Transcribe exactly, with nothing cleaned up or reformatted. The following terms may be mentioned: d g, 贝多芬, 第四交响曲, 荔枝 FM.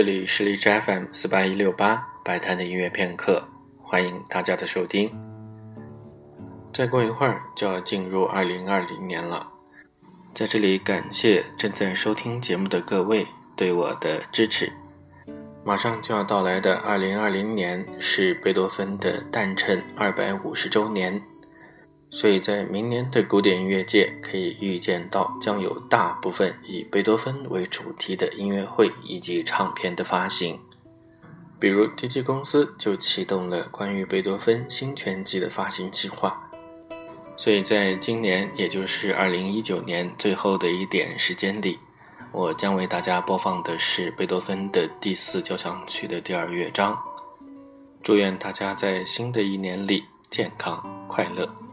这里是荔枝 F M 四八一六八 白谈的音乐片刻，欢迎大家的收听。再过一会儿就要进入二零二零年了，在这里感谢正在收听节目的各位对我的支持。马上就要到来的二零二零年是贝多芬的诞辰二百五十周年，所以在明年的古典音乐界可以预见到将有大部分以贝多芬为主题的音乐会以及唱片的发行。比如 d g 公司就启动了关于贝多芬新全集的发行计划，所以在今年也就是二零一九年最后的一点时间里，我将为大家播放的是贝多芬的第四交响曲的第二乐章。祝愿大家在新的一年里健康快乐。